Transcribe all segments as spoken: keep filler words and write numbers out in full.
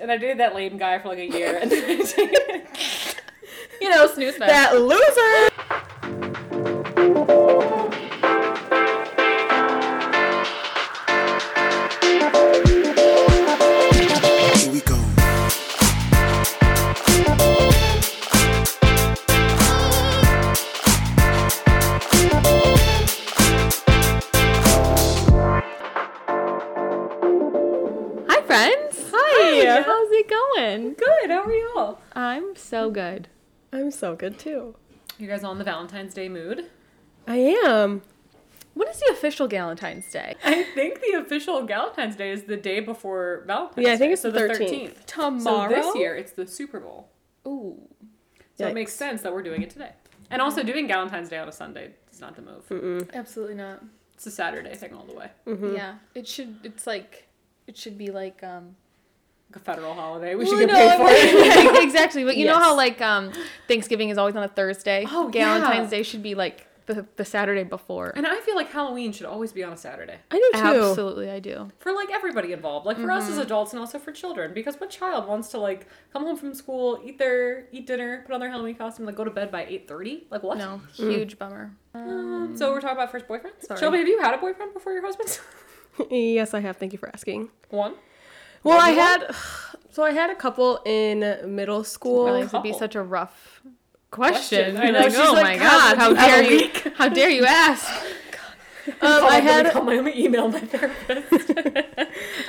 And I dated that lame guy for like a year. And then I dated, you know, snooze fest. That loser! So good. I'm so good too. You guys all in the Valentine's Day mood? I am. What is the official Galentine's Day? I think the official Galentine's Day is the day before Valentine's Day. Yeah, I think it's Day. the, so the thirteenth. thirteenth. Tomorrow? So this year, it's the Super Bowl. Ooh. So Yikes. It makes sense that we're doing it today. And also doing Galentine's Day on a Sunday is not the move. Mm-mm. Absolutely not. It's a Saturday thing all the way. Mm-hmm. Yeah. It should, it's like, it should be like, um... a federal holiday. We well, should get no, paid for it. Exactly. But you yes. know how like um, Thanksgiving is always on a Thursday? Oh, Galentine's yeah. Day should be like the, the Saturday before. And I feel like Halloween should always be on a Saturday. I do too. Absolutely, I do. For like everybody involved. Like for mm-hmm. us as adults and also for children. Because what child wants to like come home from school, eat their eat dinner, put on their Halloween costume, like go to bed by eight thirty? Like what? No. Mm. Huge bummer. Um, so we're talking about first boyfriends? Sorry. Shelby, have you had a boyfriend before your husband's? Yes, I have. Thank you for asking. One? Well, I had, so I had a couple in middle school. Well, this would be such a rough question. question. I know. Like, oh like, my God, God how dare you, week? how dare you ask? God. Um, I had, call my email my therapist.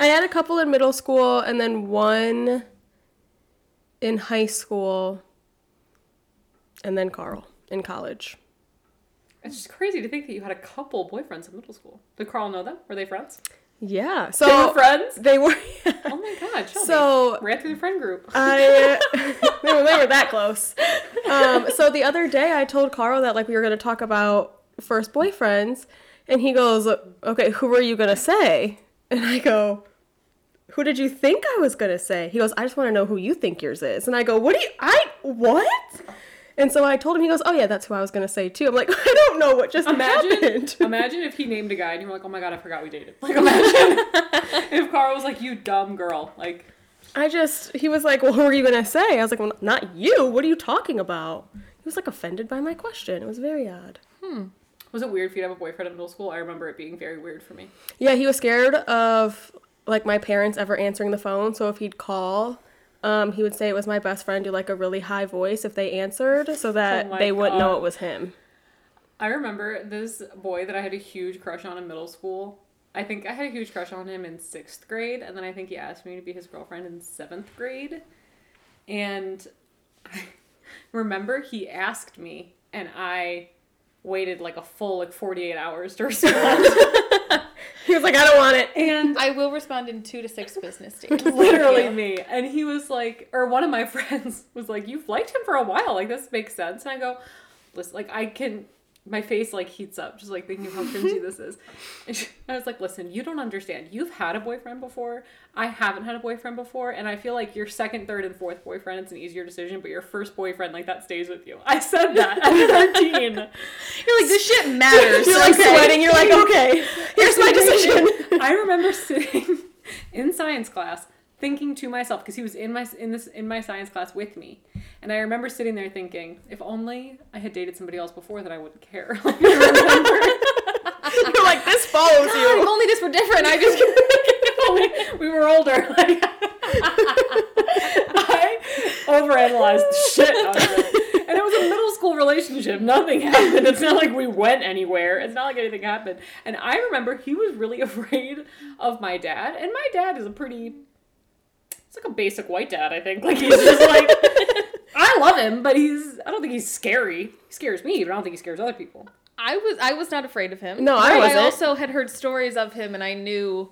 I had a couple in middle school and then one in high school and then Carl in college. It's just crazy to think that you had a couple boyfriends in middle school. Did Carl know them? Were they friends? Yeah. So they were friends? They were. Yeah. Oh my God. So me. Ran through the friend group. I they were, they were that close. Um, so the other day I told Carl that like we were going to talk about first boyfriends and he goes, okay, who were you going to say? And I go, who did you think I was going to say? He goes, I just want to know who you think yours is. And I go, what do you, I, what? And so I told him, he goes, oh yeah, that's who I was going to say too. I'm like, I don't know what just imagine, happened. Imagine if he named a guy and you were like, oh my God, I forgot we dated. Like imagine if Carl was like, you dumb girl. Like I just, he was like, well, who are you going to say? I was like, well, not you. What are you talking about? He was like offended by my question. It was very odd. Hmm. Was it weird for you to have a boyfriend in middle school? I remember it being very weird for me. Yeah, he was scared of like my parents ever answering the phone. So if he'd call... Um, he would say it was my best friend, do like a really high voice if they answered so that oh they wouldn't God. know it was him. I remember this boy that I had a huge crush on in middle school. I think I had a huge crush on him in sixth grade. And then I think he asked me to be his girlfriend in seventh grade. And I remember he asked me and I waited like a full like forty-eight hours to respond. He was like, I don't want it. And I will respond in two to six business days. Literally yeah. me. And he was like, or one of my friends was like, you've liked him for a while. Like, this makes sense. And I go, listen, like, I can, my face, like, heats up. Just, like, thinking how cringy this is. And she, I was like, listen, you don't understand. You've had a boyfriend before. I haven't had a boyfriend before. And I feel like your second, third, and fourth boyfriend, it's an easier decision. But your first boyfriend, like, that stays with you. I said that at thirteen. You're like, this shit matters. You're, like, okay. sweating. You're like, okay. Here's my decision. I remember sitting in science class thinking to myself, because he was in my in this in my science class with me, and I remember sitting there thinking, if only I had dated somebody else before, then I wouldn't care. Like, I remember. You're like, this follows God, you. If only this were different. I just if only we were older. Like, I overanalyzed shit out of it, and it was a middle school relationship. Nothing happened. It's not like we went anywhere. It's not like anything happened. And I remember he was really afraid of my dad, and my dad is a pretty It's like a basic white dad, I think. Like, he's just like, I love him, but he's, I don't think he's scary. He scares me, but I don't think he scares other people. I was I was not afraid of him. No, I wasn't. I also had heard stories of him, and I knew,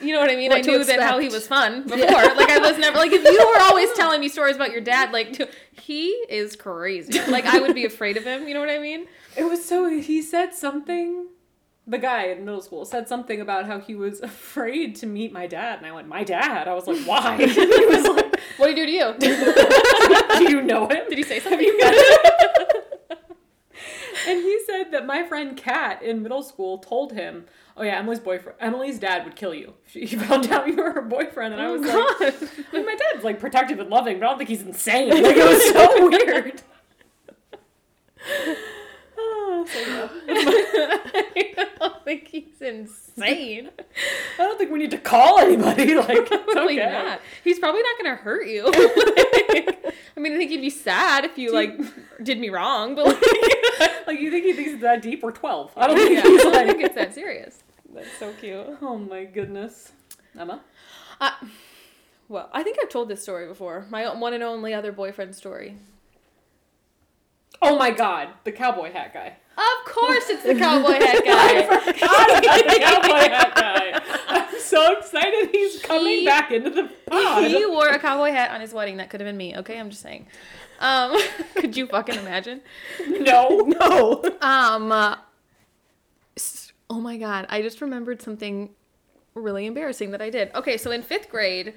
you know what I mean? What I knew expect. that how he was fun before. Yeah. Like, I was never, like, if you were always telling me stories about your dad, like, he is crazy. Like, I would be afraid of him, you know what I mean? It was so, he said something. The guy in middle school said something about how he was afraid to meet my dad. And I went, my dad? I was like, why? He was like, what did he do to you? Do you know him? Did he say something? Have you met him? And he said that my friend Kat in middle school told him, oh yeah, Emily's boyfriend, Emily's dad would kill you. She found out you were her boyfriend, and oh, I was God. like, and my dad's like protective and loving, but I don't think he's insane. Like, it was so weird. Oh, I don't think he's insane. I don't think we need to call anybody. Like, probably okay. not. He's probably not going to hurt you. Like, I mean, I think he'd be sad if you Do like you... did me wrong, but like, like you think he thinks it's that deep? We're twelve. I don't think yeah, he's I like... think it's that serious. That's so cute. Oh my goodness, Emma. Uh, well, I think I've told this story before. My one and only other boyfriend story. Oh my God, the cowboy hat guy. Of course it's the cowboy hat guy. I forgot about the cowboy hat guy. I'm so excited he's coming he, back into the pod. He wore a cowboy hat on his wedding. That could have been me, okay? I'm just saying. Um, could you fucking imagine? No. No. Um. Uh, oh my God, I just remembered something really embarrassing that I did. Okay, so in fifth grade...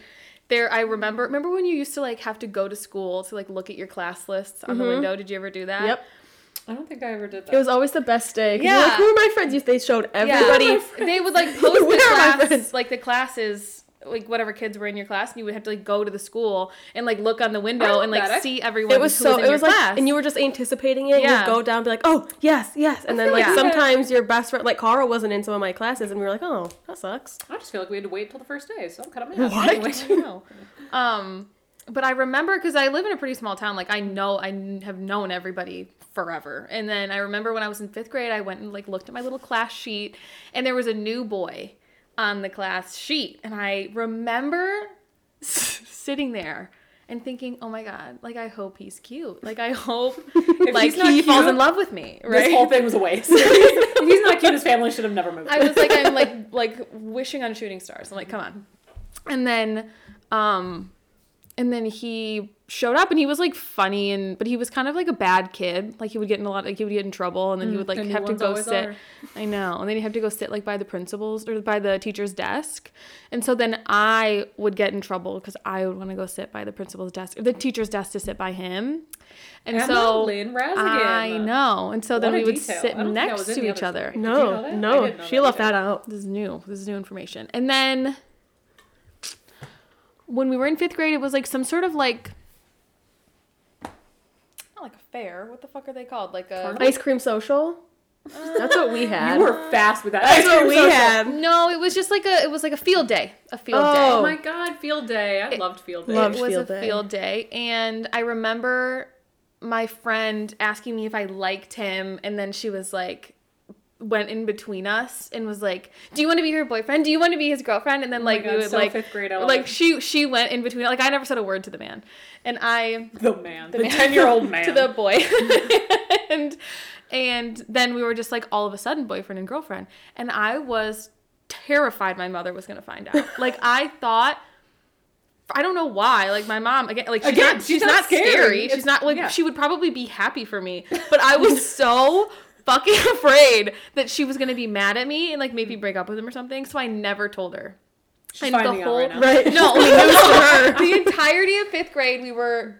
There, I remember, remember when you used to, like, have to go to school to, like, look at your class lists on mm-hmm. the window? Did you ever do that? Yep. I don't think I ever did that. It was always the best day. Yeah. Like, who are my friends? If they showed everybody. Yeah. They would, like, post the class, like, the classes, like, whatever kids were in your class, and you would have to, like, go to the school and, like, look on the window and, like, see everyone who was in your class. It was like, and you were just anticipating it, yeah. and you'd go down and be like, oh, yes, yes. And then, like, yeah. sometimes your best friend, like, Carl wasn't in some of my classes, and we were like, oh, that sucks. I just feel like we had to wait till the first day, so I'm kind of mad. What? Anyway, I know. Um, but I remember, because I live in a pretty small town, like, I know, I have known everybody forever. And then I remember when I was in fifth grade, I went and, like, looked at my little class sheet, and there was a new boy on the class sheet, and I remember s- sitting there and thinking, oh my God, like, I hope he's cute, like, I hope like he cute, falls in love with me, right? This whole thing was a waste. If he's not cute, his family should have never moved. I was like, I'm like like wishing on shooting stars. I'm like, come on. And then um and then he showed up, and he was like funny, and but he was kind of like a bad kid. Like, he would get in a lot, like, he would get in trouble, and then he would like and have to go sit. Are. I know, and then he'd have to go sit like by the principal's or by the teacher's desk, and so then I would get in trouble because I would want to go sit by the principal's desk or the teacher's desk to sit by him, and Emma so Lynn I know, and so what then we would detail. sit next to each other. Story. No, you know no, she left that out. This is new. This is new information. And then when we were in fifth grade, it was like some sort of like. Like a fair. What the fuck are they called? Like a ice cream social? Uh, That's what we had. You were fast with that. That's ice cream what we social. had. No, it was just like a it was like a field day. A field oh. day. Oh my God, field day. I it, loved field day. Loved it was field a day. field day. And I remember my friend asking me if I liked him, and then she was like went in between us and was like, do you want to be her boyfriend? Do you want to be his girlfriend? And then like oh God, we would so like fifth grade like she she went in between, like I never said a word to the man. And I the man. The ten-year-old man. To the boy. and and then we were just like all of a sudden boyfriend and girlfriend. And I was terrified my mother was gonna find out. Like I thought I don't know why. Like my mom again, like she's again, not she's, she's not, not scary. scary. She's not like yeah. she would probably be happy for me. But I was so fucking afraid that she was gonna be mad at me and like maybe break up with him or something, so I never told her. She's and finding the whole, out right now. Right? No, like, the entirety of fifth grade we were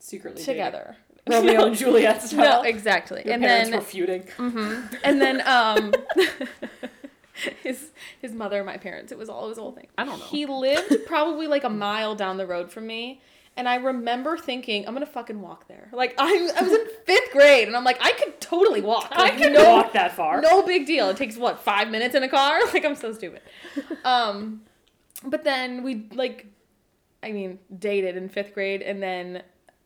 secretly together, dating. Romeo no, and Juliet style. No, exactly. Your and parents then were feuding. Mm-hmm. And then um, his his mother, my parents. It was all it was a whole thing. I don't know. He lived probably like a mile down the road from me. And I remember thinking, I'm going to fucking walk there. Like, I I was in fifth grade, and I'm like, I could totally walk. Like, I could no, walk that far. No big deal. It takes, what, five minutes in a car? Like, I'm so stupid. Um, but then we, like, I mean, dated in fifth grade, and then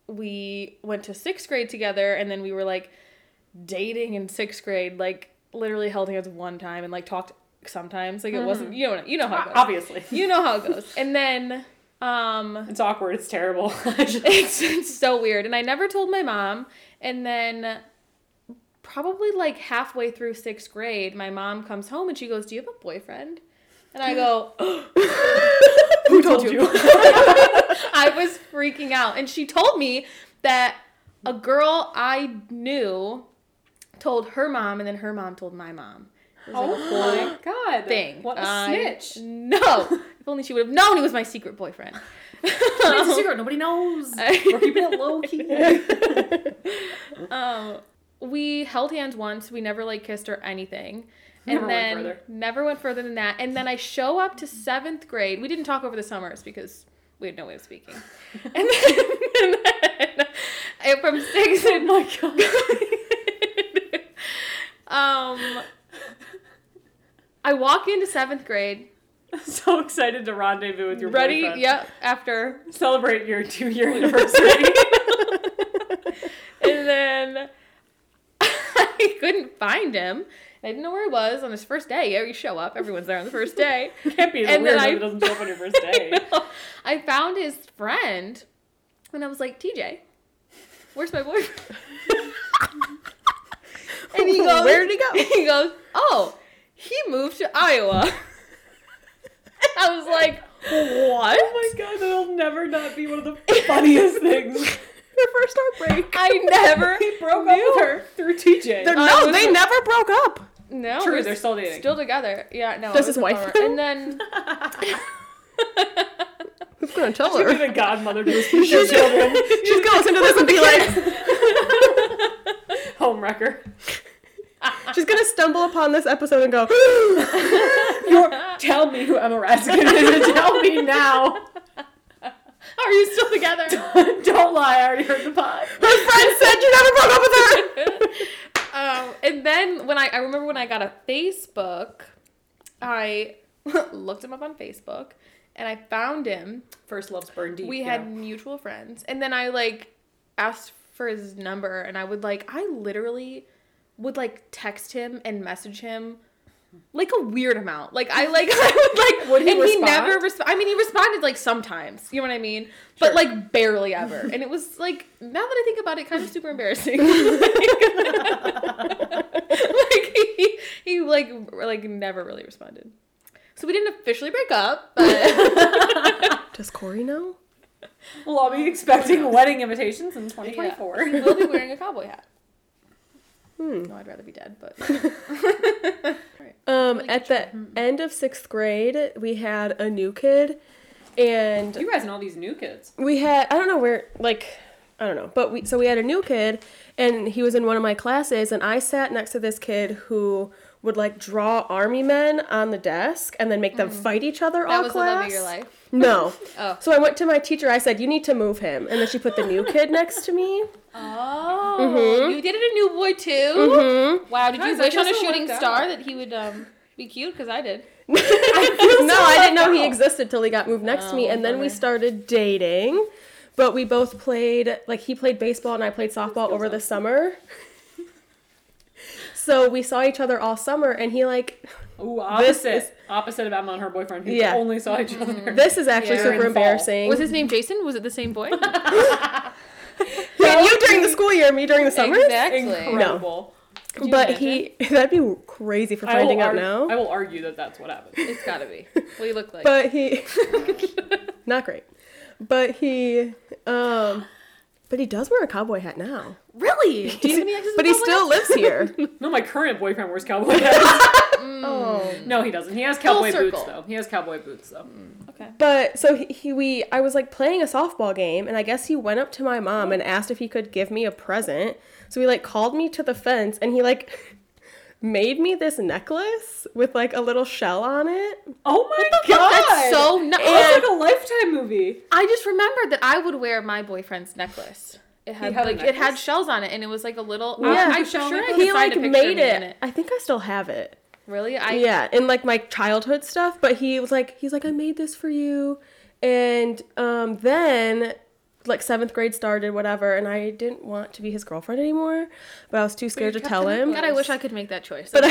we went to sixth grade together, and then we were, like, dating in sixth grade, like, literally held hands one time and, like, talked sometimes. Like, it mm-hmm. wasn't, you know, you know how it goes. Obviously. You know how it goes. And then... Um, it's awkward. It's terrible. it's, it's so weird. And I never told my mom. And then probably like halfway through sixth grade, my mom comes home and she goes, do you have a boyfriend? And I go, who told you? I was freaking out. And she told me that a girl I knew told her mom and then her mom told my mom. Oh like my God. Thing. What a I snitch. No. If only she would have known it was my secret boyfriend. It's a secret. Nobody knows. We're keeping it low key. um, we held hands once. We never like kissed or anything. Never and then went never went further than that. And then I show up to seventh grade. We didn't talk over the summers because we had no way of speaking. And then, and then I, from six oh my god. um, I walk into seventh grade. So excited to rendezvous with your Ready, boyfriend. Yep, after. Celebrate your two-year anniversary. And then I couldn't find him. I didn't know where he was on his first day. Yeah, you show up. Everyone's there on the first day. Can't be the weird one who doesn't show up on your first day. I, I found his friend, and I was like, T J, where's my boyfriend? And he goes, where did he go? He goes, oh, he moved to Iowa. I was like, what? Oh my god, that'll never not be one of the funniest things. Her first heartbreak. I never he broke knew. up with her through T J. They're, no, uh, they a... never broke up. No. True, they're still dating. Still together. Yeah, no. Does his wife know? And then... Who's going to tell her? She's going to be the godmother to his future children. She's going to listen to this and be like... Homewrecker. She's going to stumble upon this episode and go, You're, tell me who Emma Raskin is. Tell me now. Are you still together? Don't, don't lie. I already heard the pod. Her friend said you never broke up with her. um, and then when I, I remember when I got a Facebook, I looked him up on Facebook and I found him. First love's burned deep. We had know. mutual friends. And then I like asked for his number and I would like, I literally... would like text him and message him like a weird amount. Like I like I would like would he and respond? He never responded. I mean he responded like sometimes, you know what I mean? Sure. But like barely ever. And it was like now that I think about it kind of super embarrassing. like, like he he like like never really responded. So we didn't officially break up, but does Corey know? Well, I'll be expecting wedding invitations in twenty twenty-four. Yeah. He will be wearing a cowboy hat. Hmm. No, I'd rather be dead, but... right. um, at the mm-hmm. end of sixth grade, we had a new kid, and... You guys know all these new kids. We had... I don't know where... Like, I don't know. But we... So we had a new kid, and he was in one of my classes, and I sat next to this kid who would, like, draw army men on the desk and then make them mm. fight each other that all class. That was the love of your life? No. Oh. So I went to my teacher. I said, you need to move him. And then she put the new kid next to me. Oh. Mm-hmm. You dated a new boy, too? Mm-hmm. Wow. Did you wish on a shooting star that he would um, be cute? Because I did. I no, I didn't know out. he existed till he got moved next oh, to me. And then funny. we started dating. But we both played, like, he played baseball and I played softball over up. the summer. So we saw each other all summer, and he like, Ooh, opposite, this is, opposite of Emma and her boyfriend. Who yeah. only saw each other. This is actually yeah, super embarrassing. Was his name Jason? Was it the same boy? yeah, well, you during the school year, me during the summer. Exactly. Incredible. No. But imagine? he, that'd be crazy for finding out argue, now. I will argue that that's what happened. It's gotta be. What he looked like. But he, not great. But he, um. But he does wear a cowboy hat now. Really? Do you have any exes? But he still hats? lives here. No, my current boyfriend wears cowboy hats. mm. Oh. No, he doesn't. He has cowboy boots though. He has cowboy boots though. Mm. Okay. But so he, he we I was like playing a softball game and I guess he went up to my mom and asked if he could give me a present. So he like called me to the fence and he like made me this necklace with like a little shell on it. Oh my god, that's so no- it's like a Lifetime movie. I just remembered that I would wear my boyfriend's necklace. It had, had like necklace? It had shells on it, and it was like a little. Yeah, I'm sure he like made it. it. I think I still have it. Really? I yeah, in like my childhood stuff. But he was like, he's like, I made this for you, and um, then. Like seventh grade started, whatever, and I didn't want to be his girlfriend anymore, but I was too scared to tell him. God, I wish I could make that choice. But I,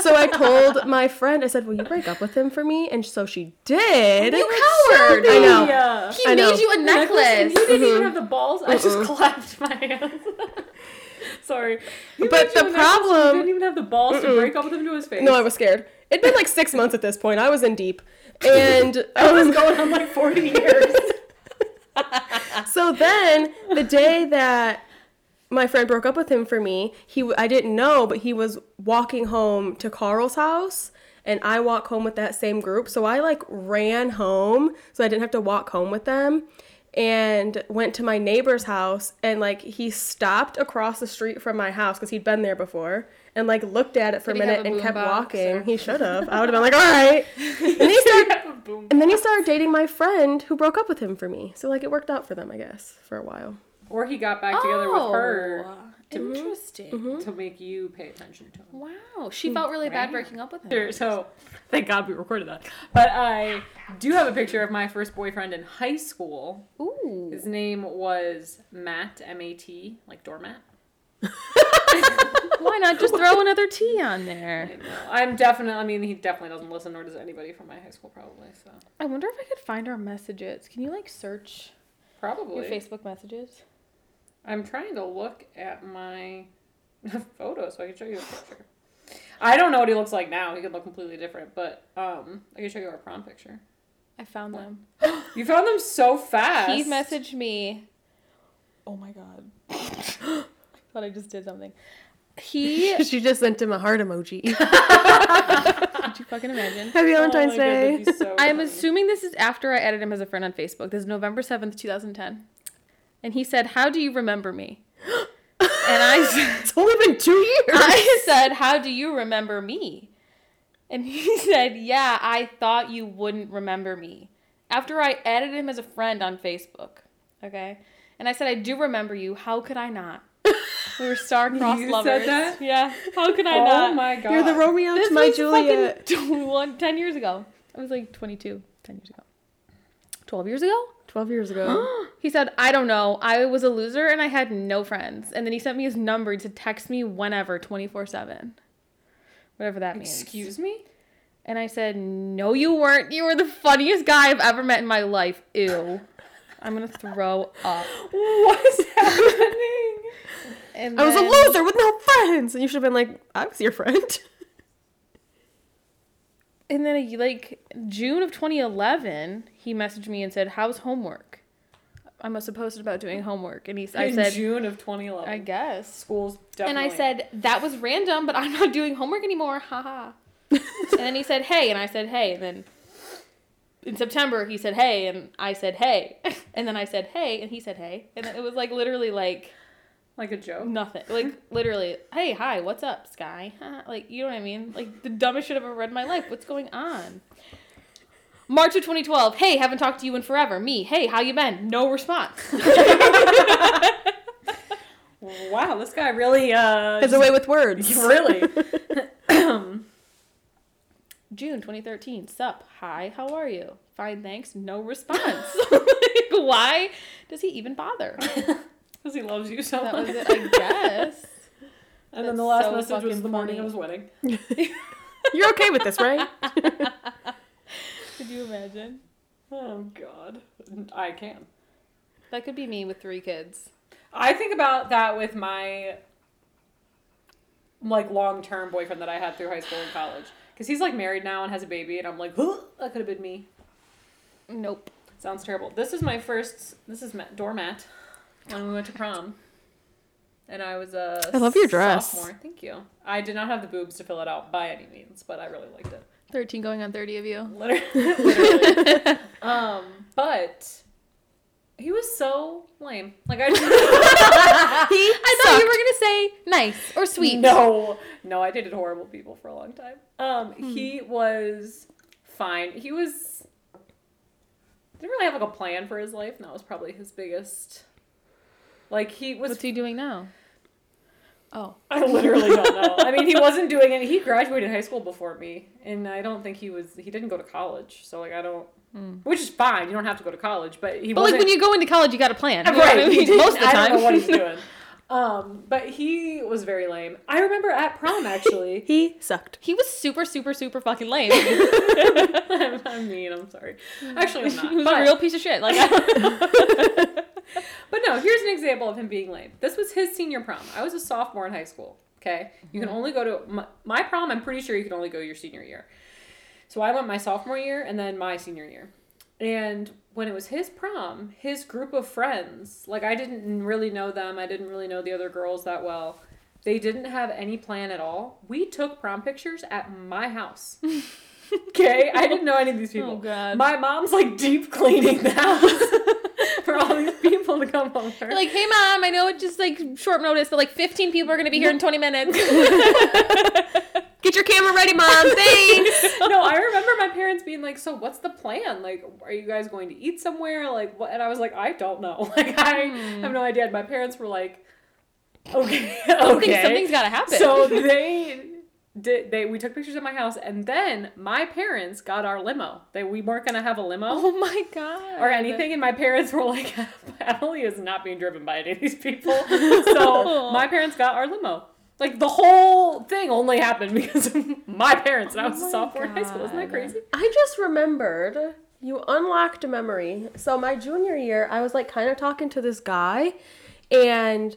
so I told my friend, I said, "Will you break up with him for me?" And so she did. You coward! I know. He I know. made you a necklace. necklace you didn't mm-hmm. even have the balls. Mm-mm. I just clapped my hands. Sorry, he but the problem you didn't even have the balls mm-mm. to break up with him to his face. No, I was scared. It'd been like six months at this point. I was in deep, and I was going on like forty years. So then the day that my friend broke up with him for me, he I didn't know, but he was walking home to Carl's house and I walk home with that same group. So I like ran home so I didn't have to walk home with them. and went to my neighbor's house, and like he stopped across the street from my house because he'd been there before, and like looked at it for did a minute a and kept box, walking. Or? He should have. I would have been like, all right. And then he started, and then he started dating my friend who broke up with him for me. So like it worked out for them, I guess, for a while. Or he got back oh, together with her. To, interesting. Mm-hmm. To make you pay attention to him. Wow. She felt really right? bad breaking up with him. So thank God we recorded that. But I do have a picture of my first boyfriend in high school. Ooh. His name was Matt, M A T, like doormat. Why not just throw another T on there? I know. I'm definitely, I mean, he definitely doesn't listen, nor does anybody from my high school probably, so. I wonder if I could find our messages. Can you like search probably your Facebook messages? I'm trying to look at my photo so I can show you a picture. I don't know what he looks like now. He could look completely different, but um, I can show you our prom picture. I found what? them. You found them so fast. He messaged me. Oh my God. I thought I just did something. He. She just sent him a heart emoji. Could you fucking imagine? Happy Valentine's oh Day. God, so I'm funny. Assuming this is after I added him as a friend on Facebook. This is November seventh, twenty ten. And he said, "How do you remember me?" And I said, "It's only been two years." I said, "How do you remember me?" And he said, "Yeah, I thought you wouldn't remember me." After I added him as a friend on Facebook, okay? And I said, "I do remember you. How could I not?" We were star-crossed you lovers. You said that? Yeah. How could I oh not? Oh my God. You're the Romeo this to my Juliet. twenty-one, ten years ago. I was like twenty-two, ten years ago. twelve years ago? twelve years ago. He said, "I don't know. I was a loser and I had no friends." And then he sent me his number to text me whenever, twenty-four seven. Whatever that means. Excuse me? And I said, "No, you weren't. You were the funniest guy I've ever met in my life." Ew. I'm going to throw up. What is happening? And then, I was a loser with no friends. And you should have been like, "I was your friend." And then, like, June of twenty eleven, he messaged me and said, "How's homework?" I must have posted about doing homework. And he, I In said... In June of twenty eleven. I guess. School's definitely... And I said, "That was random, but I'm not doing homework anymore. Ha ha." And then he said, "Hey." And I said, "Hey." And then in September, he said, "Hey." And I said, "Hey." And then I said, "Hey." And he said, "Hey." And then it was, like, literally, like... Like a joke? Nothing. Like, literally, "Hey, hi, what's up, Sky?" Like, you know what I mean? Like, the dumbest shit I've ever read in my life. What's going on? March of twenty twelve. "Hey, haven't talked to you in forever. Me. Hey, how you been?" No response. Wow, this guy really... Uh, has a way with words. Really. June twenty thirteen. "Sup. Hi, how are you?" "Fine, thanks." No response. Like, why does he even bother? Because he loves you so that much. That was it, I guess. And that's then the last so message was the funny. Morning of his wedding. You're okay with this, right? Could you imagine? Oh, God. I can. That could be me with three kids. I think about that with my, like, long-term boyfriend that I had through high school and college. Because he's, like, married now and has a baby, and I'm like, "Huh? That could have been me." Nope. Sounds terrible. This is my first, this is Matt, doormat. When we went to prom, and I was a I love your dress. Sophomore. Thank you. I did not have the boobs to fill it out by any means, but I really liked it. Thirteen going on thirty of you. Literally. Literally. um, but he was so lame. Like I. Just, he I thought you were gonna say nice or sweet. No, no, I dated horrible people for a long time. Um, hmm. He was fine. He was didn't really have like a plan for his life, and that was probably his biggest. Like, he was... What's he doing now? Oh. I literally don't know. I mean, he wasn't doing any... He graduated high school before me, and I don't think he was... He didn't go to college, so, like, I don't... Mm. Which is fine. You don't have to go to college, but he but wasn't... But, like, when you go into college, you got a plan. Right. You know what I mean? He Most of the time. I don't know what he's doing. Um, but he was very lame. I remember at prom, actually. He sucked. He was super, super, super fucking lame. I'm, I'm mean. I'm sorry. Actually, I'm not. He was but... a real piece of shit. Like, I... But no, here's an example of him being lame. This was his senior prom. I was a sophomore in high school, okay? You can only go to... My, my prom, I'm pretty sure you can only go your senior year. So I went my sophomore year and then my senior year. And when it was his prom, his group of friends... Like, I didn't really know them. I didn't really know the other girls that well. They didn't have any plan at all. We took prom pictures at my house. Okay? I didn't know any of these people. Oh, God. My mom's, like, deep cleaning the house for all over. You're like, hey, Mom, I know it's just, like, short notice, but, like, fifteen people are going to be here in twenty minutes. Get your camera ready, Mom. Thanks. No, I remember my parents being like, so what's the plan? Like, are you guys going to eat somewhere? Like, what? And I was like, I don't know. Like, I mm. have no idea. And my parents were like, okay, okay. Something, something's got to happen. So they... Did they we took pictures at my house, and then my parents got our limo. They we weren't gonna have a limo. Oh my god. Or anything, and my parents were like, Emily is not being driven by any of these people. So my parents got our limo. Like, the whole thing only happened because of my parents, and oh I was a sophomore god. in high school. Isn't that crazy? I just remembered, you unlocked a memory. So my junior year, I was like kind of talking to this guy, and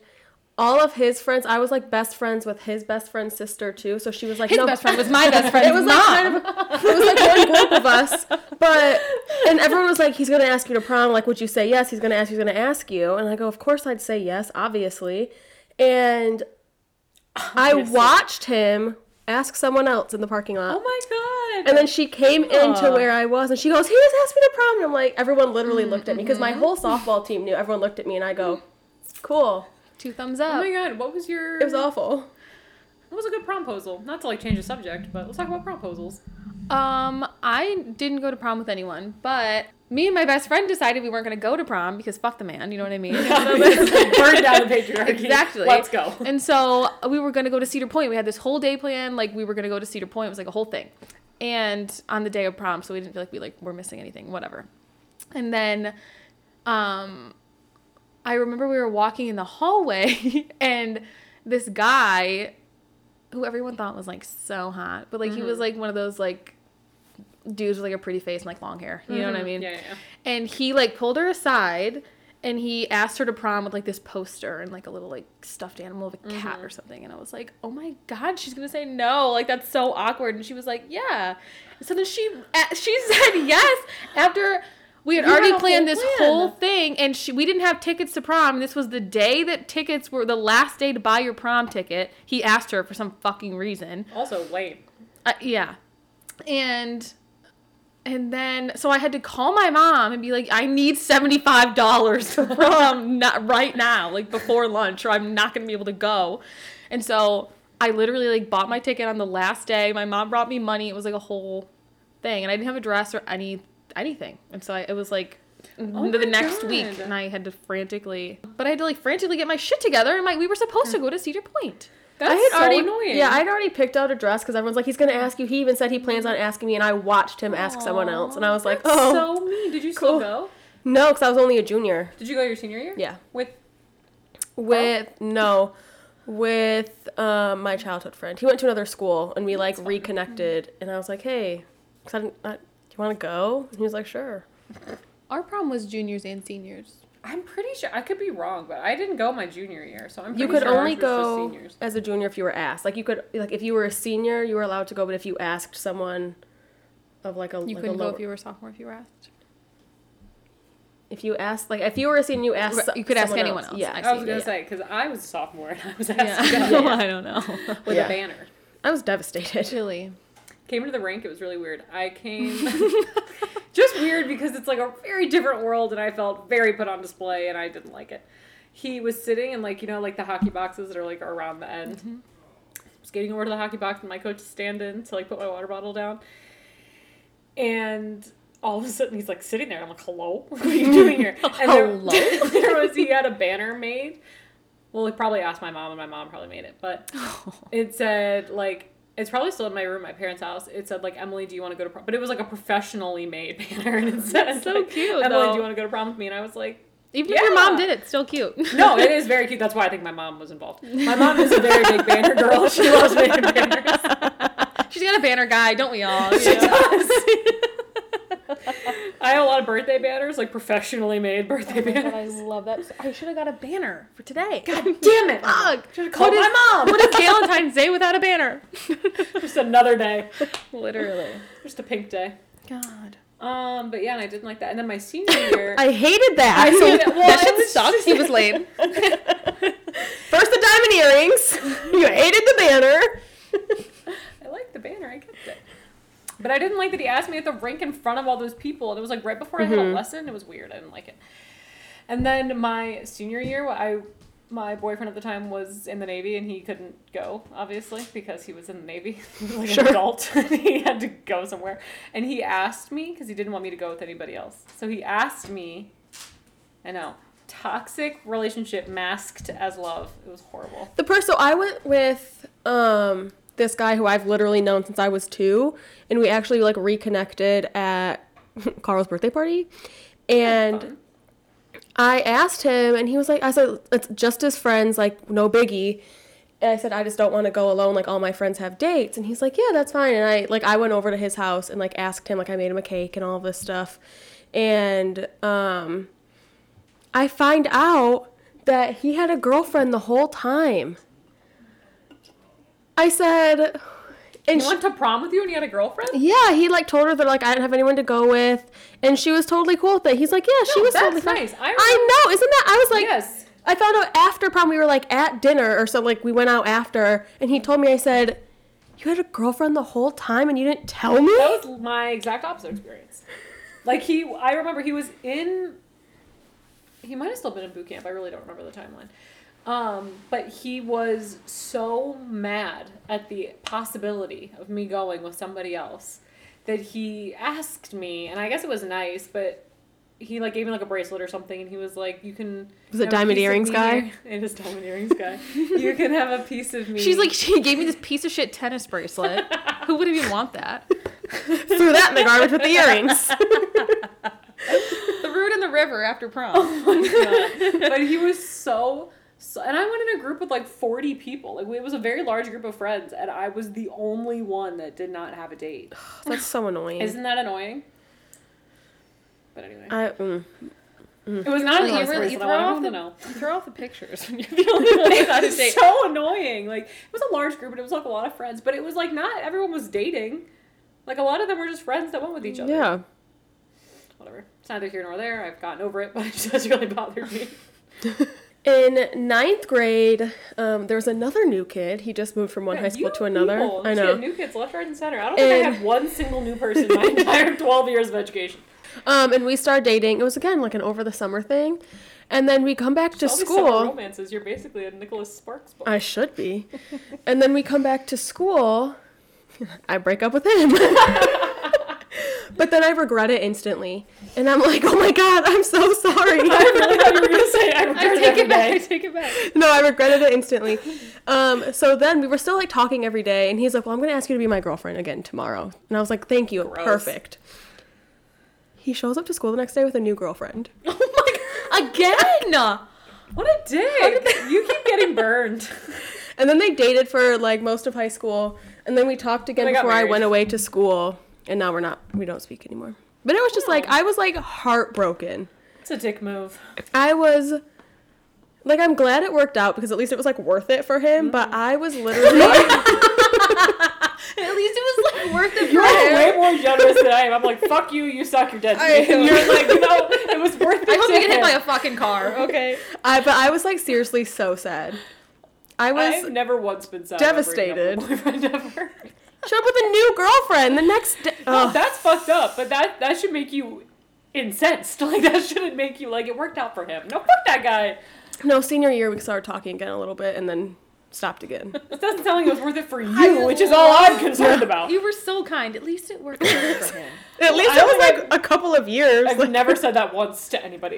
all of his friends, I was like best friends with his best friend's sister too. So she was like, his no, best friend was my best friend. It was mom. like kind of, a, it was like one group of us. But and everyone was like, he's gonna ask you to prom. Like, would you say yes? He's gonna ask. He's gonna ask you. And I go, of course I'd say yes, obviously. And obviously. I watched him ask someone else in the parking lot. Oh my god! And then she came Aww. into where I was, and she goes, he just asked me to prom. And I'm like, everyone literally mm-hmm. looked at me because my whole softball team knew. Everyone looked at me, and I go, cool. Two thumbs up. Oh my god, what was your... It was awful. What was a good promposal? Not to, like, change the subject, but let's talk about promposals. Um, I didn't go to prom with anyone, but me and my best friend decided we weren't going to go to prom because fuck the man, you know what I mean? Burned down the patriarchy. Exactly. Let's go. And so we were going to go to Cedar Point. We had this whole day planned. Like, we were going to go to Cedar Point. It was, like, a whole thing. And on the day of prom, so we didn't feel like we, like, were missing anything. Whatever. And then, um... I remember we were walking in the hallway, and this guy, who everyone thought was, like, so hot, but, like, mm-hmm. he was, like, one of those, like, dudes with, like, a pretty face and, like, long hair. You mm-hmm. know what I mean? Yeah, yeah, yeah. And he, like, pulled her aside, and he asked her to prom with, like, this poster and, like, a little, like, stuffed animal of a cat mm-hmm. or something. And I was like, oh, my God, she's going to say no. Like, that's so awkward. And she was like, yeah. So then she she said yes after... We had you already had planned whole this plan. whole thing, and she, we didn't have tickets to prom. This was the day that tickets were the last day to buy your prom ticket. He asked her for some fucking reason. Also lame. Uh, yeah. And and then, so I had to call my mom and be like, I need seventy-five dollars for prom not right now, like before lunch, or I'm not going to be able to go. And so I literally like bought my ticket on the last day. My mom brought me money. It was like a whole thing, and I didn't have a dress or anything. anything and so I, it was like oh the next God. week, and I had to frantically but I had to like frantically get my shit together, and like we were supposed to go to Cedar Point. That's I had so already, annoying yeah I'd already picked out a dress because everyone's like he's gonna ask you. He even said he plans on asking me, and I watched him ask Aww, someone else, and I was like, oh, so mean. Did you still cool. go? No, because I was only a junior. Did you go your senior year? Yeah, with with oh. no with um my childhood friend. He went to another school, and we like That's reconnected fun. And I was like, hey, because I didn't I, do you want to go? And he was like, sure. Our prom was juniors and seniors. I'm pretty sure. I could be wrong, but I didn't go my junior year, so I'm pretty sure you could sure only go as a junior if you were asked. Like, you could, like, if you were a senior, you were allowed to go, but if you asked someone of, like, a You like couldn't a lower... go if you were a sophomore if you were asked? If you asked, like, if you were a senior, you asked You could ask anyone else. else. Yeah. I, I was going to say, because I was a sophomore, and I was asked yeah. yeah. I don't know. With yeah. a banner. I was devastated. Really. Came to the rink. It was really weird. I came just weird because it's like a very different world, and I felt very put on display, and I didn't like it. He was sitting in, like, you know, like the hockey boxes that are like around the end. Mm-hmm. I was getting over to the hockey box, and my coach is standing to like put my water bottle down, and all of a sudden he's like sitting there. I'm like, hello, what are you doing here? And hello. There, there was he had a banner made. Well, he probably asked my mom, and my mom probably made it, but oh. it said like. It's probably still in my room, my parents' house. It said, like, Emily, do you want to go to prom? But it was, like, a professionally made banner. And it said, so like, cute, Emily, though. do you want to go to prom with me? And I was like, even yeah. if your mom did it, it's still cute. No, it is very cute. That's why I think my mom was involved. My mom is a very big banner girl. She loves making banners. She's got a banner guy. Don't we all? You she know? does. I have a lot of birthday banners, like professionally made birthday oh banners. God, I love that. I should have got a banner for today. God damn it. Fuck. Should have called what my is, mom. What is Galentine's Day without a banner? Just another day. Literally. Just a pink day. God. Um, but yeah, and I didn't like that. And then my senior year. I hated that. I hated it. Well, that shit sucked. He was lame. First the diamond earrings. You hated the banner. I liked the banner. I kept it. But I didn't like that he asked me at the rink in front of all those people. And it was, like, right before mm-hmm. I had a lesson. It was weird. I didn't like it. And then my senior year, I my boyfriend at the time was in the Navy, and he couldn't go, obviously, because he was in the Navy. He was like sure. an adult. He had to go somewhere. And he asked me, because he didn't want me to go with anybody else. So he asked me, I know, toxic relationship masked as love. It was horrible. The person, so I went with um, this guy who I've literally known since I was two, and we actually like reconnected at Carl's birthday party. And I asked him, and he was like, I said, it's just as friends, like, no biggie. And I said, I just don't want to go alone. Like, all my friends have dates. And he's like, yeah, that's fine. And I, like, I went over to his house and, like, asked him, like, I made him a cake and all this stuff. And um, I find out that he had a girlfriend the whole time. I said... And he went she, to prom with you and he had a girlfriend? Yeah, he, like, told her that, like, I didn't have anyone to go with. And she was totally cool with it. He's like, yeah, she no, was that's totally nice. I, I know, isn't that? I was like, yes. I found out after prom, we were, like, at dinner or so, like, we went out after. And he told me, I said, you had a girlfriend the whole time and you didn't tell me? That was my exact opposite experience. Like, he, I remember he was in, he might have still been in boot camp. I really don't remember the timeline. Um, but he was so mad at the possibility of me going with somebody else that he asked me, and I guess it was nice, but he, like, gave me, like, a bracelet or something, and he was like, you can... Was it diamond earrings guy? It is diamond earrings guy. You can have a piece of me. She's like, she gave me this piece of shit tennis bracelet. Who would even want that? Threw that in the garbage with the earrings. The root in the river after prom. Oh, my God. But he was so... So, and I went in a group with like forty people. Like, it was a very large group of friends, and I was the only one that did not have a date. That's so annoying. Isn't that annoying? But anyway. I, mm, mm. It was not an really, you throw I off the, know. You throw off the pictures when you're the only one without a date. It's so annoying. Like, it was a large group, and it was like a lot of friends, but it was like not everyone was dating. Like, a lot of them were just friends that went with each other. Yeah. Whatever. It's neither here nor there. I've gotten over it, but it just really bothered me. In ninth grade, um, there was another new kid. He just moved from one yeah, high school to another. People. I know. You had new kids left, right, and center. I don't and... think I had one single new person my entire twelve years of education. Um, and we started dating. It was, again, like an over-the-summer thing. And then we come back to All school. All these summer romances. You're basically a Nicholas Sparks book. I should be. And then we come back to school. I break up with him. But then I regret it instantly. And I'm like, oh my God, I'm so sorry. I really thought you were going to say, I regret I take it, it back. I take it back. No, I regretted it instantly. Um, so then we were still like talking every day. And he's like, well, I'm going to ask you to be my girlfriend again tomorrow. And I was like, thank you. Gross. Perfect. He shows up to school the next day with a new girlfriend. Oh my God. Again. What a dick. You keep getting burned. And then they dated for like most of high school. And then we talked again I before I went away to school. And now we're not, we don't speak anymore. But it was just no. like, I was like heartbroken. It's a dick move. I was, like, I'm glad it worked out because at least it was like worth it for him. Mm. But I was literally. At least it was like worth it for You're him. You're way more generous than I am. I'm like, fuck you, you suck, you're dead to me. And you're like, no, it was worth it I hope you get hit by a fucking car, okay? I But I was like seriously so sad. I was. I've never once been sad. Devastated. Never. Shut up with a new girlfriend the next day. No, oh. That's fucked up, but that, that should make you incensed. Like, that shouldn't make you, like, it worked out for him. No, fuck that guy. No, senior year, we started talking again a little bit and then stopped again. It doesn't sound like it was worth it for you, which is all I'm concerned about. You were so kind. At least it worked out for him. At least well, it was, like, I've, a couple of years. I've like, never said that once to anybody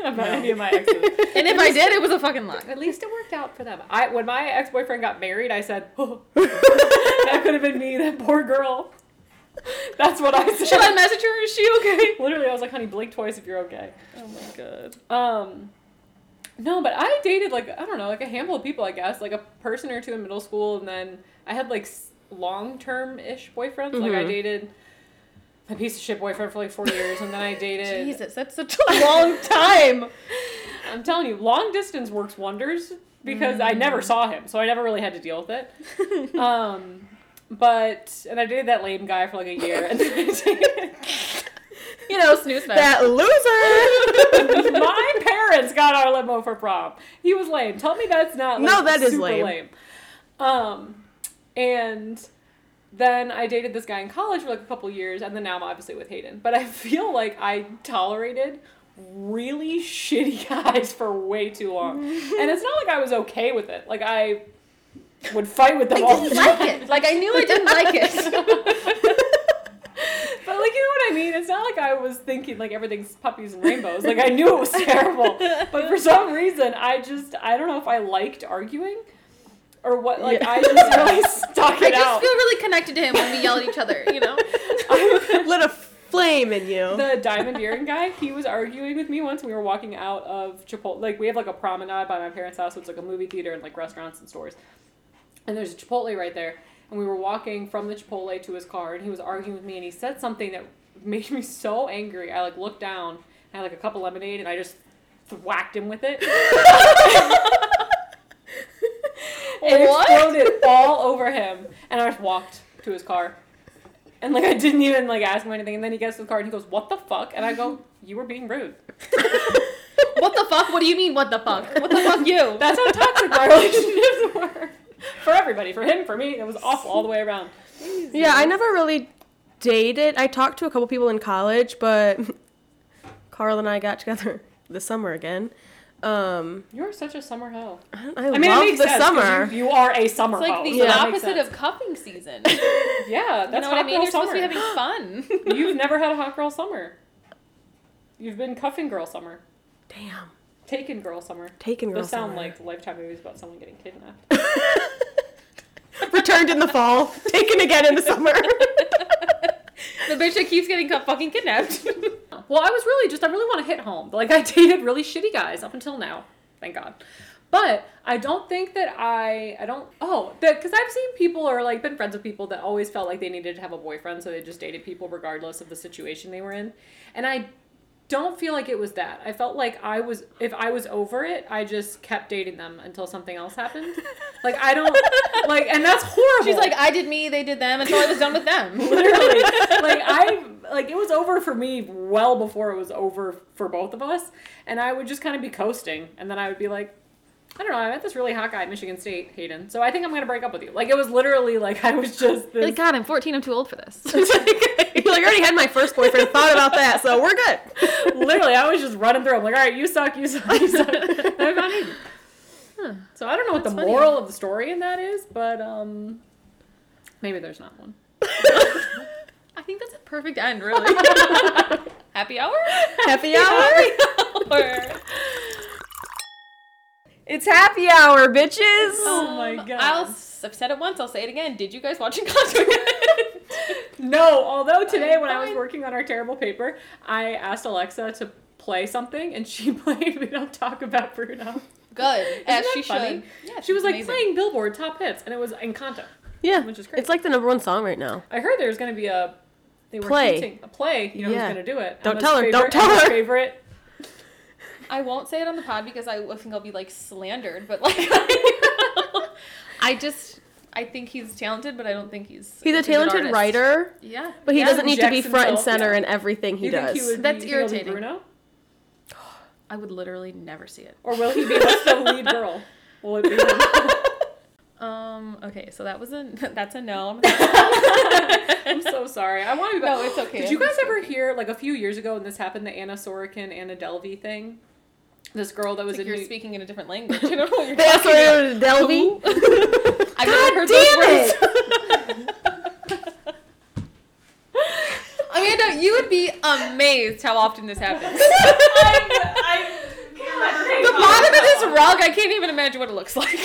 about no. any of my exes. And if I did, it was a fucking lie. At least it worked out for them. I When my ex-boyfriend got married, I said, oh. That could have been me, that poor girl. That's what I said. Should I message her? Is she okay? Literally, I was like, honey, blink twice if you're okay. Oh, my God. Um, no, but I dated, like, I don't know, like a handful of people, I guess. Like, a person or two in middle school, and then I had, like, long-term-ish boyfriends. Mm-hmm. Like, I dated a piece of shit boyfriend for, like, four years, and then I dated... Jesus, that's such a long time. I'm telling you, long distance works wonders. Because I never saw him, so I never really had to deal with it. Um, but, and I dated that lame guy for like a year. And then I dated, you know, snooze fest. That loser! My parents got our limo for prom. He was lame. Tell me that's not like, no, that is super lame. lame. Um, and then I dated this guy in college for like a couple years, and then now I'm obviously with Hayden. But I feel like I tolerated really shitty guys for way too long. And it's not like I was okay with it. Like, I would fight with them all the time. I didn't like it. Like, I knew I didn't like it. But, like, you know what I mean? It's not like I was thinking, like, everything's puppies and rainbows. Like, I knew it was terrible. But for some reason, I just, I don't know if I liked arguing or what. Like, yeah. I just really stuck it out. I just out. feel really connected to him when we yell at each other, you know? Lit a flame in you. The diamond earring guy, he was arguing with me once. We were walking out of Chipotle. Like, we have, like, a promenade by my parents' house. So it's, like, a movie theater and, like, restaurants and stores. And there's a Chipotle right there. And we were walking from the Chipotle to his car, and he was arguing with me, and he said something that made me so angry. I, like, looked down, and I had, like, a cup of lemonade, and I just whacked him with it. It what? Exploded all over him, and I just walked to his car. And, like, I didn't even, like, ask him anything, and then he gets to the car, and he goes, "What the fuck?" And I go, "You were being rude." What the fuck? What do you mean, what the fuck? What the fuck, you? That's how toxic my relationships were. For everybody, for him, for me, it was awful all the way around. Easy. Yeah, I never really dated. I talked to a couple people in college, but Carl and I got together this summer again. Um, You're such a summer hoe. I, I, I mean, love it makes the sense, summer. You, you are a summer hoe. It's like the yeah. opposite of cuffing season. Yeah, that's you know what I mean? You're summer. Supposed to be having fun. You've never had a hot girl summer. You've been cuffing girl summer. Damn. Taken Girl Summer. Taken Girl Those Summer. Those sound like Lifetime movies about someone getting kidnapped. Returned in the fall. Taken again in the summer. The bitch that keeps getting fucking kidnapped. Well, I was really just, I really want to hit home. Like, I dated really shitty guys up until now. Thank God. But I don't think that I, I don't, oh, because I've seen people or, like, been friends with people that always felt like they needed to have a boyfriend, so they just dated people regardless of the situation they were in. And I don't feel like it was that. I felt like I was, if I was over it, I just kept dating them until something else happened. Like, I don't, like, and that's horrible. She's like, I did me, they did them, until I was done with them. Literally. Like, I, like, it was over for me well before it was over for both of us. And I would just kind of be coasting. And then I would be like, I don't know, I met this really hot guy at Michigan State, Hayden, so I think I'm going to break up with you. Like, it was literally, like, I was just this. You're like, God, I'm fourteen, I'm too old for this. You're like, I already had my first boyfriend, thought about that, so we're good. Literally, I was just running through. I'm like, all right, you suck, you suck, you suck. And I found Hayden. Huh. So I don't know That's what the funny. moral of the story in that is, but um, maybe there's not one. I think that's a perfect end, really. Happy hour? Happy hour? Happy hour. It's happy hour, bitches! Oh my god. I'll, I've said it once, I'll say it again. Did you guys watch Encanto again? No, although today when I was working on our terrible paper, I asked Alexa to play something, and she played We Don't Talk About Bruno. Good. Isn't As that she funny? Should. Yeah, she was like amazing. Playing Billboard Top Hits, and it was Encanto. Yeah. Which is great. It's like the number one song right now. I heard there was going to be a... They were play. Shooting a play. You know yeah. who's going to do it. Don't Anna's tell her. Favorite, Don't tell Anna's her. Favorite. I won't say it on the pod because I think I'll be, like, slandered, but, like, I just, I think he's talented, but I don't think he's... He's a talented artist. Writer, yeah, but he yeah, doesn't need to be front himself, and center yeah. in everything he you does. Think he would That's be, irritating. Be Bruno? I would literally never see it. Or will he be like the lead girl? Will it be him? Um, okay, so that was a, that's a no. I'm so sorry. I want to be back. No, it's okay. Did you guys ever hear, like, a few years ago when this happened, the Anna Sorokin, Anna Delvey thing? This girl that was like in... You're New- speaking in a different language. I don't know what you're That's talking about. Delvey? I've never heard those words. Amanda, you would be amazed how often this happens. I, I, the bottom of this rug, I can't even imagine what it looks like.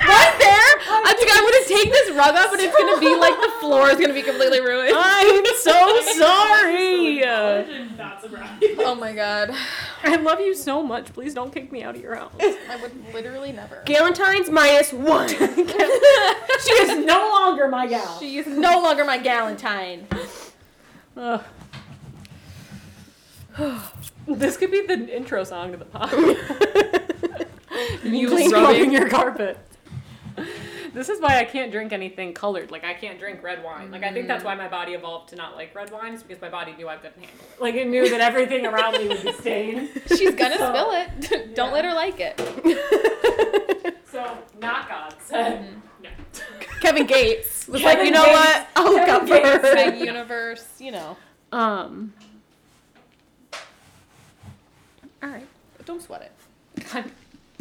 Right there, I think I'm going to take this rug up and it's going to be like the floor is going to be completely ruined. I'm so sorry. I'm not surprised. Oh my god. I love you so much. Please don't kick me out of your house. I would literally never. Galentine's minus one. She is no longer my gal. She is no longer my Galentine. Ugh. This could be the intro song to the pod. You clean rubbing your carpet. This is why I can't drink anything colored. Like, I can't drink red wine. Like, I think that's why my body evolved to not like red wine, is because my body knew I couldn't handle it. Like, it knew that everything around me would be stained. She's gonna so, spill it. Yeah. Don't let her like it. So, not God said mm-hmm. no. Kevin Gates was Kevin like, you know Gates, what? I'll look up for her. Universe, you know. Um... don't sweat it. I'm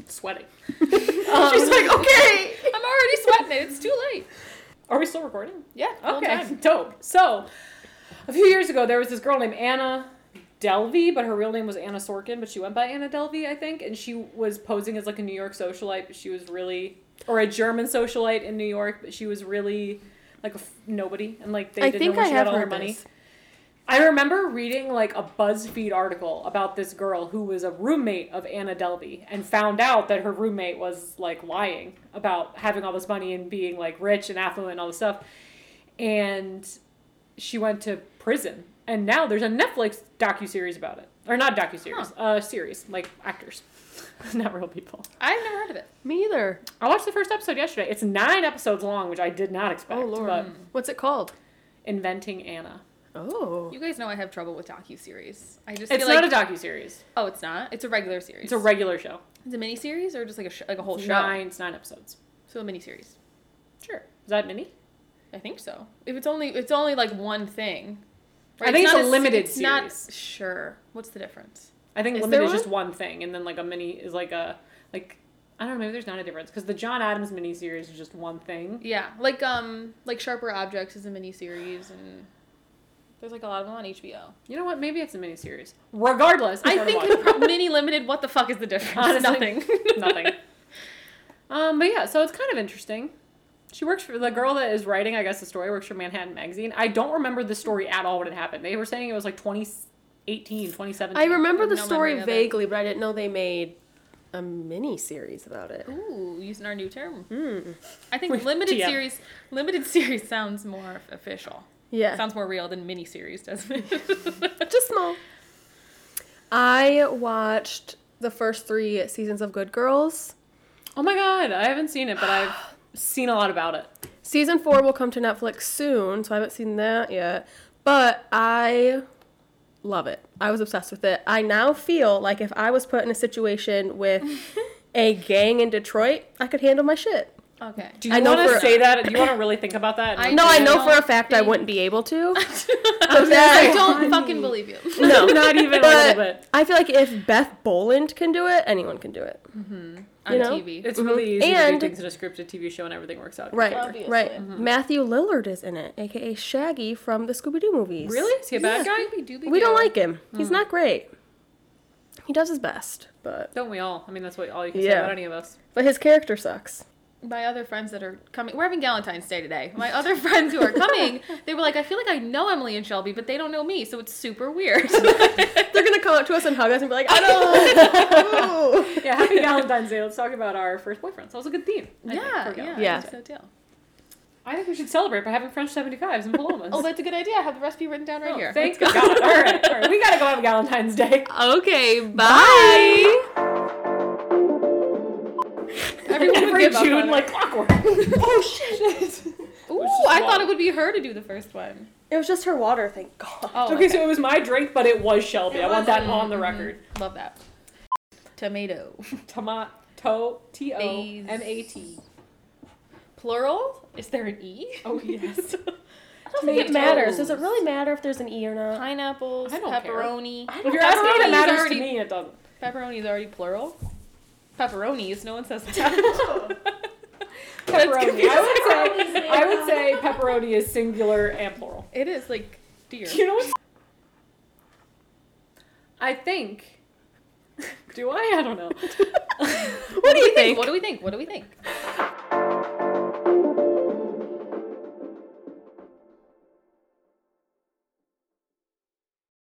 sweating. um, She's like, okay. I'm already sweating it. It's too late. Are we still recording? Yeah. Okay. Dope. So, a few years ago, there was this girl named Anna Delvey, but her real name was Anna Sorokin, but she went by Anna Delvey, I think, and she was posing as like a New York socialite, but she was really, or a German socialite in New York, but she was really like a f- nobody, and like they I didn't know where I she had all her money. This. I remember reading like a BuzzFeed article about this girl who was a roommate of Anna Delvey and found out that her roommate was like lying about having all this money and being like rich and affluent and all this stuff, and she went to prison. And now there's a Netflix docuseries about it. Or not docuseries, huh. uh, series, like actors. Not real people. I've never heard of it. Me either. I watched the first episode yesterday. It's nine episodes long, which I did not expect. Oh, Lord. But what's it called? Inventing Anna. Oh. You guys know I have trouble with docuseries. I just it's feel like... It's not a docuseries. Oh, it's not? It's a regular series. It's a regular show. It's a miniseries or just like a, sh- like a whole it's show? Nine, it's nine episodes. So a miniseries. Sure. Is that mini? I think so. If it's only It's only like one thing. Right. I think it's, it's a, a limited it's series. Not, sure. What's the difference? I think is limited is just one thing, and then like a mini is like a like I don't know. Maybe there's not a difference because the John Adams miniseries is just one thing. Yeah, like um, like Sharp Objects is a miniseries, and there's like a lot of them on H B O. You know what? Maybe it's a miniseries. Regardless, I, I think mini limited. What the fuck is the difference? Honestly, nothing. Nothing. Um, but yeah, so it's kind of interesting. She works for, the girl that is writing, I guess, the story works for Manhattan Magazine. I don't remember the story at all when it happened. They were saying it was like twenty eighteen, twenty seventeen. I remember I the no story vaguely, but I didn't know they made a mini series about it. Ooh, using our new term. Mm. I think limited yeah. series limited series sounds more official. Yeah. It sounds more real than mini series, doesn't it? Just small. I watched the first three seasons of Good Girls. Oh my God, I haven't seen it, but I've... seen a lot about it. Season four will come to Netflix soon, so I haven't seen that yet. But I love it. I was obsessed with it. I now feel like if I was put in a situation with a gang in Detroit, I could handle my shit. Okay. Do you want to say that? Do you want to really think about that? I no, I know for a fact think. I wouldn't be able to. I don't fucking believe you. No. Not even but a little bit. I feel like if Beth Boland can do it, anyone can do it. Mm-hmm. On you know? T V. It's mm-hmm. really easy and, to do things in a scripted T V show and everything works out. Right, obviously. Right. Mm-hmm. Matthew Lillard is in it, a k a. Shaggy from the Scooby Doo movies. Really? Is he a bad yeah. guy? Scooby-Dooby we don't like him. Mm. He's not great. He does his best, but... Don't we all? I mean, that's what all you can yeah. say about any of us. But his character sucks. My other friends that are coming... We're having Galentine's Day today. My other friends who are coming, they were like, I feel like I know Emily and Shelby, but they don't know me, so it's super weird. They're going to come up to us and hug us and be like, I don't know. Yeah, happy Galentine's Day. Let's talk about our first boyfriends. That was a good theme. I yeah, think, yeah, yeah. I think so too. I think we should celebrate by having French seventy-fives and palomas. Oh, that's a good idea. I have the recipe written down right oh, here. Thanks. All right, all right. We got to go have Galentine's Day. Okay, bye. Bye. Everyone every would give June, up on like clockwork. Oh shit! Ooh, I thought it would be her to do the first one. It was just her water, thank God. Oh, okay, okay, so it was my drink, but it was Shelby. It I want that mm-hmm. on the record. Love that. Tomato. Tomato. T O M A T. Plural? Is there an E? Oh yes. I don't tomatoes. Think it matters. Does it really matter if there's an E or not? Pineapples. I don't pepperoni. Care. I don't if you're asking if it matters already, to me, it doesn't. Pepperoni is already plural. Pepperonis. No one says that. Pepperoni. I would say, I would say pepperoni is singular and plural. It is, like, dear. You know what? I think... Do I? I don't know. What, what do, do you think? think? What do we think? What do we think?